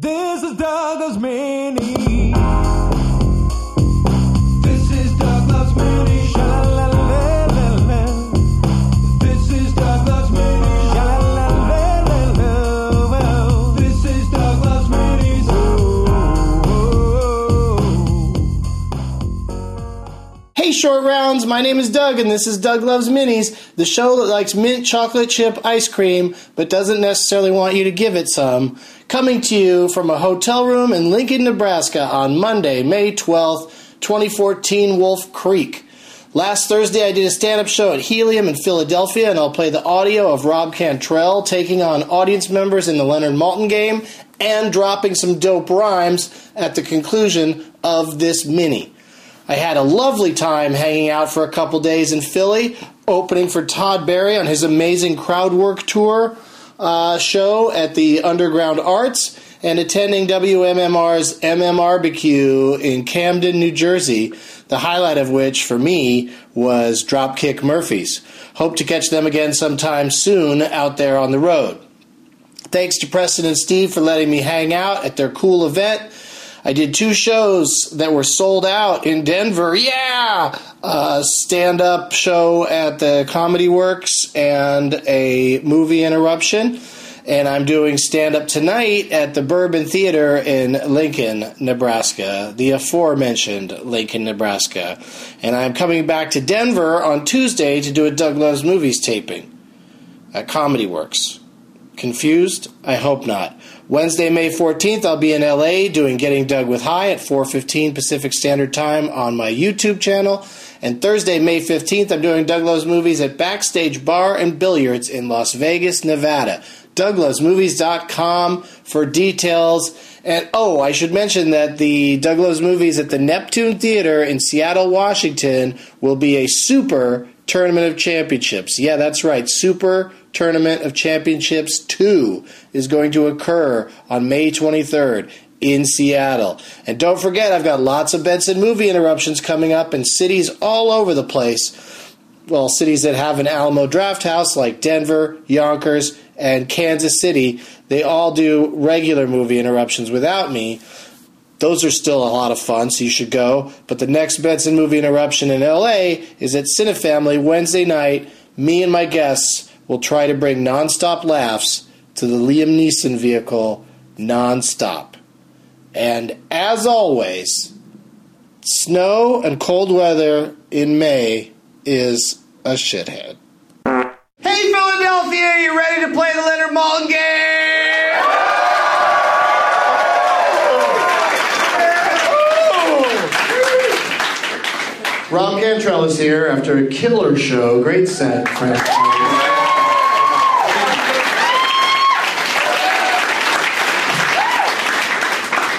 This is Doug Loves Movies. This is Doug Loves Movies. Sha-la-la-la-la. This is Doug Loves Movies. Sha-la-la-la-la. This is Doug Loves Movies. Oh. Hey, short rounds. My name is Doug, and this is Doug Loves Minis, the show that likes mint chocolate chip ice cream, but doesn't necessarily want you to give it some. Coming to you from a hotel room in Lincoln, Nebraska on Monday, May 12th, 2014, Wolf Creek. Last Thursday, I did a stand-up show at Helium in Philadelphia, and I'll play the audio of Rob Cantrell taking on audience members in the Leonard Maltin game and dropping some dope rhymes at the conclusion of this mini. I had a lovely time hanging out for a couple days in Philly, opening for Todd Berry on his amazing crowd work tour. Show at the Underground Arts and attending WMMR's MMRBQ in Camden, New Jersey, the highlight of which, for me, was Dropkick Murphys. Hope to catch them again sometime soon out there on the road. Thanks to Preston and Steve for letting me hang out at their cool event. I did two shows that were sold out in Denver. Yeah! A stand-up show at the Comedy Works and a movie interruption. And I'm doing stand-up tonight at the Bourbon Theater in Lincoln, Nebraska, the aforementioned Lincoln, Nebraska. And I'm coming back to Denver on Tuesday to do a Doug Loves Movies taping at Comedy Works. Confused? I hope not. Wednesday, May 14th, I'll be in L.A. doing Getting Doug with High at 4:15 Pacific Standard Time on my YouTube channel. And Thursday, May 15th, I'm doing Doug Loves Movies at Backstage Bar and Billiards in Las Vegas, Nevada. DougLovesMovies.com for details. And, I should mention that the Doug Loves Movies at the Neptune Theater in Seattle, Washington will be a Super Tournament of Championships. Yeah, that's right. Super Tournament of Championships 2 is going to occur on May 23rd in Seattle. And don't forget, I've got lots of bets and movie interruptions coming up in cities all over the place. Well, cities that have an Alamo Drafthouse like Denver, Yonkers, and Kansas City. They all do regular movie interruptions without me. Those are still a lot of fun, so you should go. But the next Bets and Movie Interruption in L.A. is at Cinefamily Wednesday night. Me and my guests will try to bring nonstop laughs to the Liam Neeson vehicle nonstop. And as always, snow and cold weather in May is a shithead. Hey, Philadelphia, you ready to play the Leonard Maltin game? Rob Cantrell is here after a killer show. Great set, friends.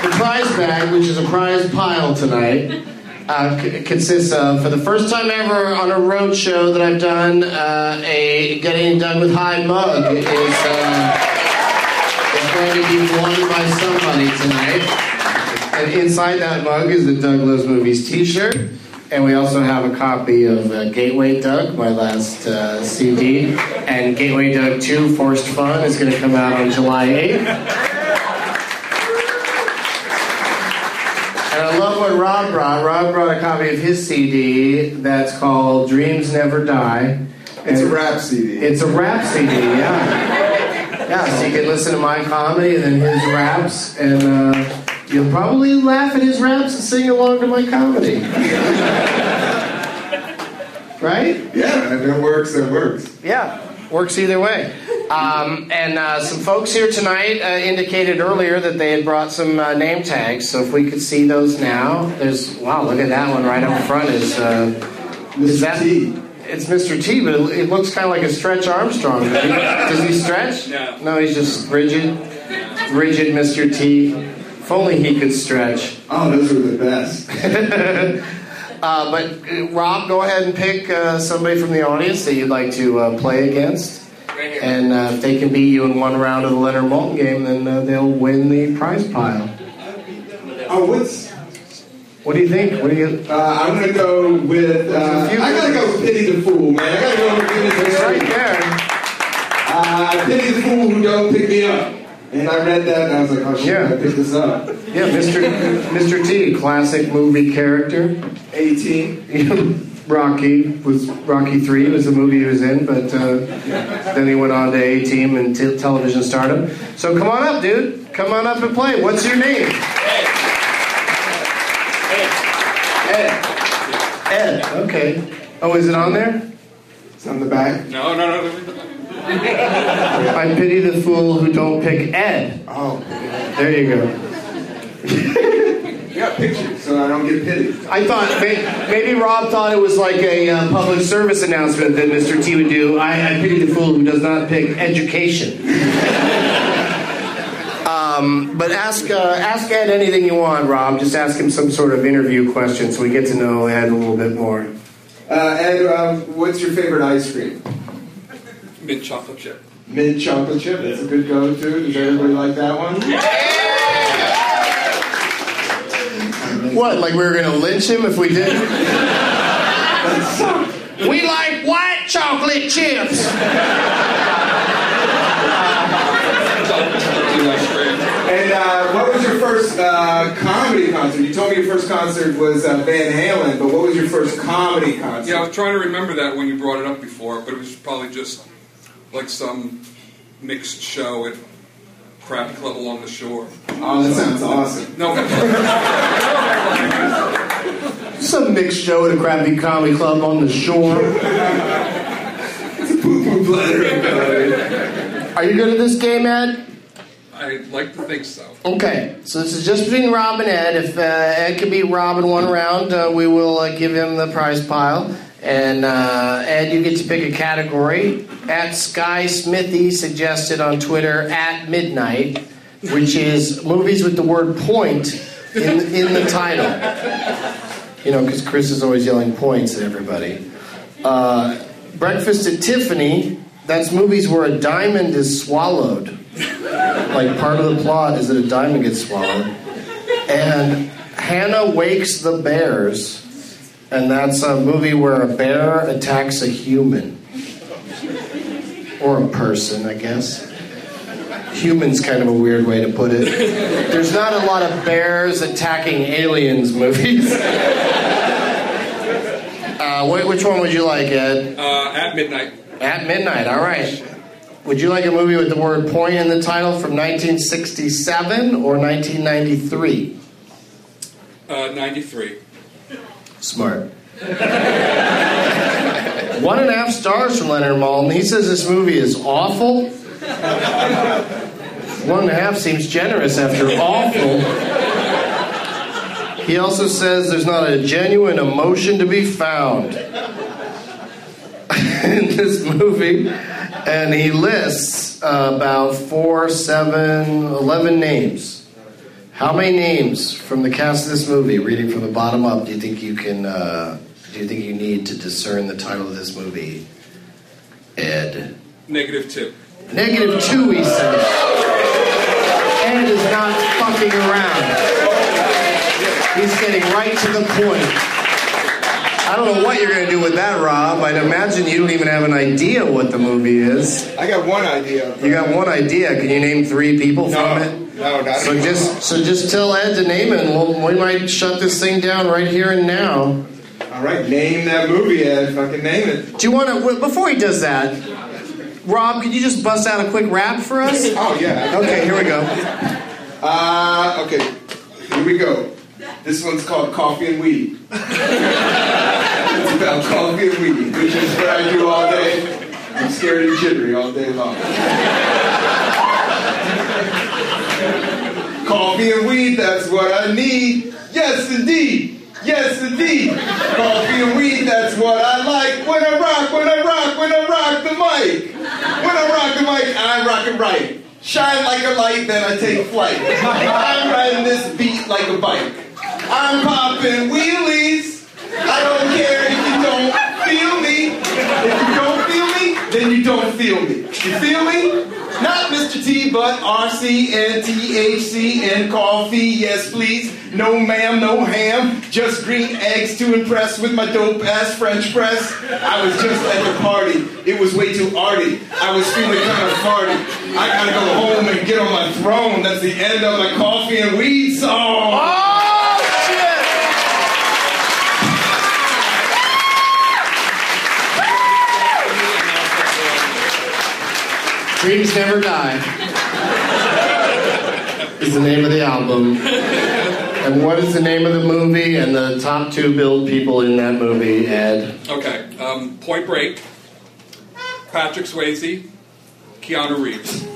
The prize bag, which is a prize pile tonight, consists of, for the first time ever on a road show that I've done, a Getting Doug with High mug. It is going to be won by somebody tonight. And inside that mug is the Doug Loves Movies t-shirt. And we also have a copy of Gateway Doug, my last CD. And Gateway Doug 2, Forced Fun, is going to come out on July 8th. And I love what Rob brought. Rob brought a copy of his CD that's called Dreams Never Die. It's a rap CD. It's a rap CD, yeah. Yeah, so you can listen to my comedy and then his raps and... you'll probably laugh at his raps and sing along to my comedy. Right? Yeah, if it works, it works. Yeah, works either way. Some folks here tonight indicated earlier that they had brought some name tags, so if we could see those now. There's, wow, look at that one right up front. Is that, Mr. T. It's Mr. T, but it looks kind of like a Stretch Armstrong. Does he stretch? No, he's just rigid. Rigid Mr. T. If only he could stretch. Oh, those are the best. But Rob, go ahead and pick somebody from the audience that you'd like to play against. Right here. And if they can beat you in one round of the Leonard Maltin game, then they'll win the prize pile. What do you think? What do you? I'm gonna go with. I gotta go with Pity the Fool, man. I gotta go with Pity the Fool. It's right there. I pity the fool who don't pick me up. And I read that and I was like, oh shit, yeah. I picked this up. Yeah, Mr. T, classic movie character. 18. Rocky 3 was the movie he was in, but then he went on to A-Team and television stardom. So come on up, dude. Come on up and play. What's your name? Ed. Okay. Oh, is it on there? It's on the back? No. I pity the fool who don't pick Ed. Oh. There you go. I got pictures, so I don't get pitied. I thought, maybe Rob thought it was like a public service announcement that Mr. T would do. I pity the fool who does not pick education. But ask Ed anything you want, Rob. Just ask him some sort of interview question so we get to know Ed a little bit more. Ed, what's your favorite ice cream? Mint chocolate chip. Mint chocolate chip? That's a good go-to. Does everybody like that one? Yeah! What, like we were going to lynch him if we did? We like white chocolate chips! And what was your first comedy concert? You told me your first concert was Van Halen, but what was your first comedy concert? Yeah, I was trying to remember that when you brought it up before, but it was probably just like some mixed show at Crappy Club along the shore. Oh, that sounds awesome. No. Some mixed show at a crappy comedy club on the shore. It's a poo-poo bladder. Are you good at this game, Ed? I'd like to think so. Okay, so this is just between Rob and Ed. If Ed can beat Rob in one round, we will give him the prize pile. And Ed, you get to pick a category. At Sky Smithy suggested on Twitter, at midnight, which is movies with the word point in the title. You know, because Chris is always yelling points at everybody. Breakfast at Tiffany, that's movies where a diamond is swallowed. Like, part of the plot is that a diamond gets swallowed. And Hannah Wakes the Bears, and that's a movie where a bear attacks a human. Or a person, I guess. Human's kind of a weird way to put it. There's not a lot of bears attacking aliens movies. Which one would you like, Ed? At Midnight. At Midnight, all right. Would you like a movie with the word point in the title from 1967 or 1993? 93. Smart. 1.5 stars from Leonard Maltin. He says this movie is awful. 1.5 seems generous after awful. He also says there's not a genuine emotion to be found in this movie. And he lists about 11 names. How many names from the cast of this movie, reading from the bottom up, do you think you can... do you think you need to discern the title of this movie, Ed? -2. -2, he says. Ed is not fucking around. He's getting right to the point. I don't know what you're going to do with that, Rob. I'd imagine you don't even have an idea what the movie is. I got one idea. You got one idea. Can you name 3 people from it? No, not so anymore. So just tell Ed to name it, and we might shut this thing down right here and now. All right, name that movie, Ed. Fucking name it. Do you want to... Before he does that, Rob, could you just bust out a quick rap for us? Oh, yeah. Okay, here we go. Okay, here we go. This one's called Coffee and Weed. It's about coffee and weed, which is what I do all day. I'm scared and jittery all day long. Coffee and weed, that's what I need. Yes, indeed. Yes, indeed. Coffee and weed, that's what I like. When I rock the mic. When I rock the mic, I rock it right. Shine like a light, then I take flight. I'm riding this beat like a bike. I'm popping wheelies. I don't care if you don't feel me. then you don't feel me. You feel me? Not Mr. T, but RC and THC and coffee, yes please. No ma'am, no ham, just green eggs to impress with my dope-ass French press. I was just at the party, it was way too arty. I was feeling kind of farty. I gotta go home and get on my throne. That's the end of my coffee and weed song. Oh, shit! Dreams Never Die is the name of the album. And what is the name of the movie and the top two billed people in that movie, Ed? Okay, Point Break, Patrick Swayze, Keanu Reeves.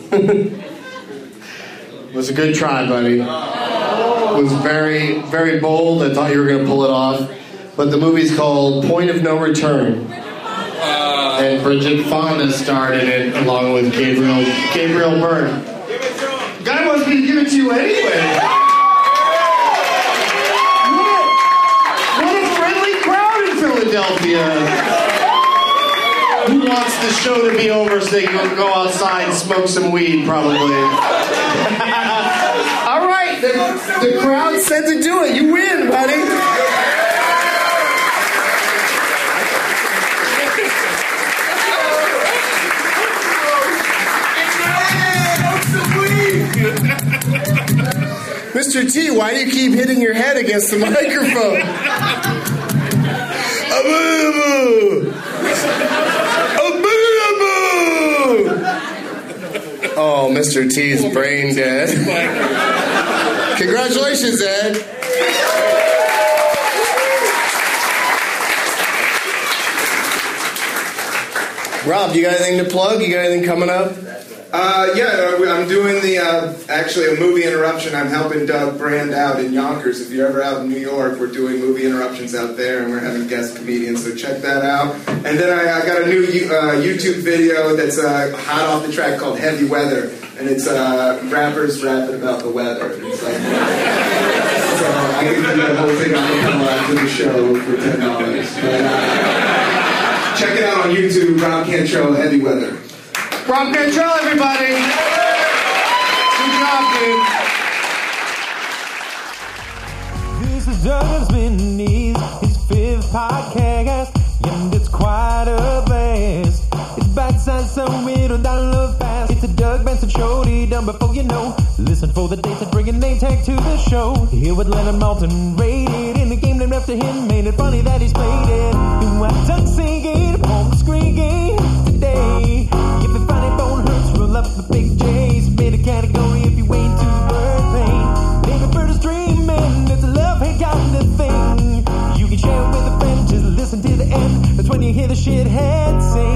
Was a good try, buddy. Was very, very bold. I thought you were going to pull it off. But the movie's called Point of No Return. And Bridget Fonda starred in it along with Gabriel Burke. Guy wants me to give it to you anyway. What a friendly crowd in Philadelphia. Who wants the show to be over so they can go outside and smoke some weed, probably. All right, the crowd said to do it. You win, buddy. Mr. T, why do you keep hitting your head against the microphone? Aboo! Aboo! Oh, Mr. T's brain dead. Congratulations, Ed. Rob, you got anything to plug? You got anything coming up? I'm doing actually a movie interruption. I'm helping Doug brand out in Yonkers. If you're ever out in New York, we're doing movie interruptions out there, and we're having guest comedians, so check that out. And then I got a new YouTube video that's hot off the track called Heavy Weather, and it's rappers rapping about the weather. It's like, so I can do that whole thing on the show for $10. But, check it out on YouTube, Rob Cantrell, Heavy Weather. Rob Cantrell, everybody! Good job, dude. This is Doug's Minis, his fifth podcast, and it's quite a blast. It's backside somewhere on Download Fast. It's a Doug Benson show, done before you know. Listen for the dates and bring a name tag to the show. Here with Leonard Maltin, rated in the game named after him. Made it funny that he's played it. And when Doug's singing, home screaming today. Roll up the big J's, made a category if you ain't too bird pain. Baby bird is dreaming, it's a love-hate kind of thing. You can share it with a friend, just listen to the end. That's when you hear the shithead sing.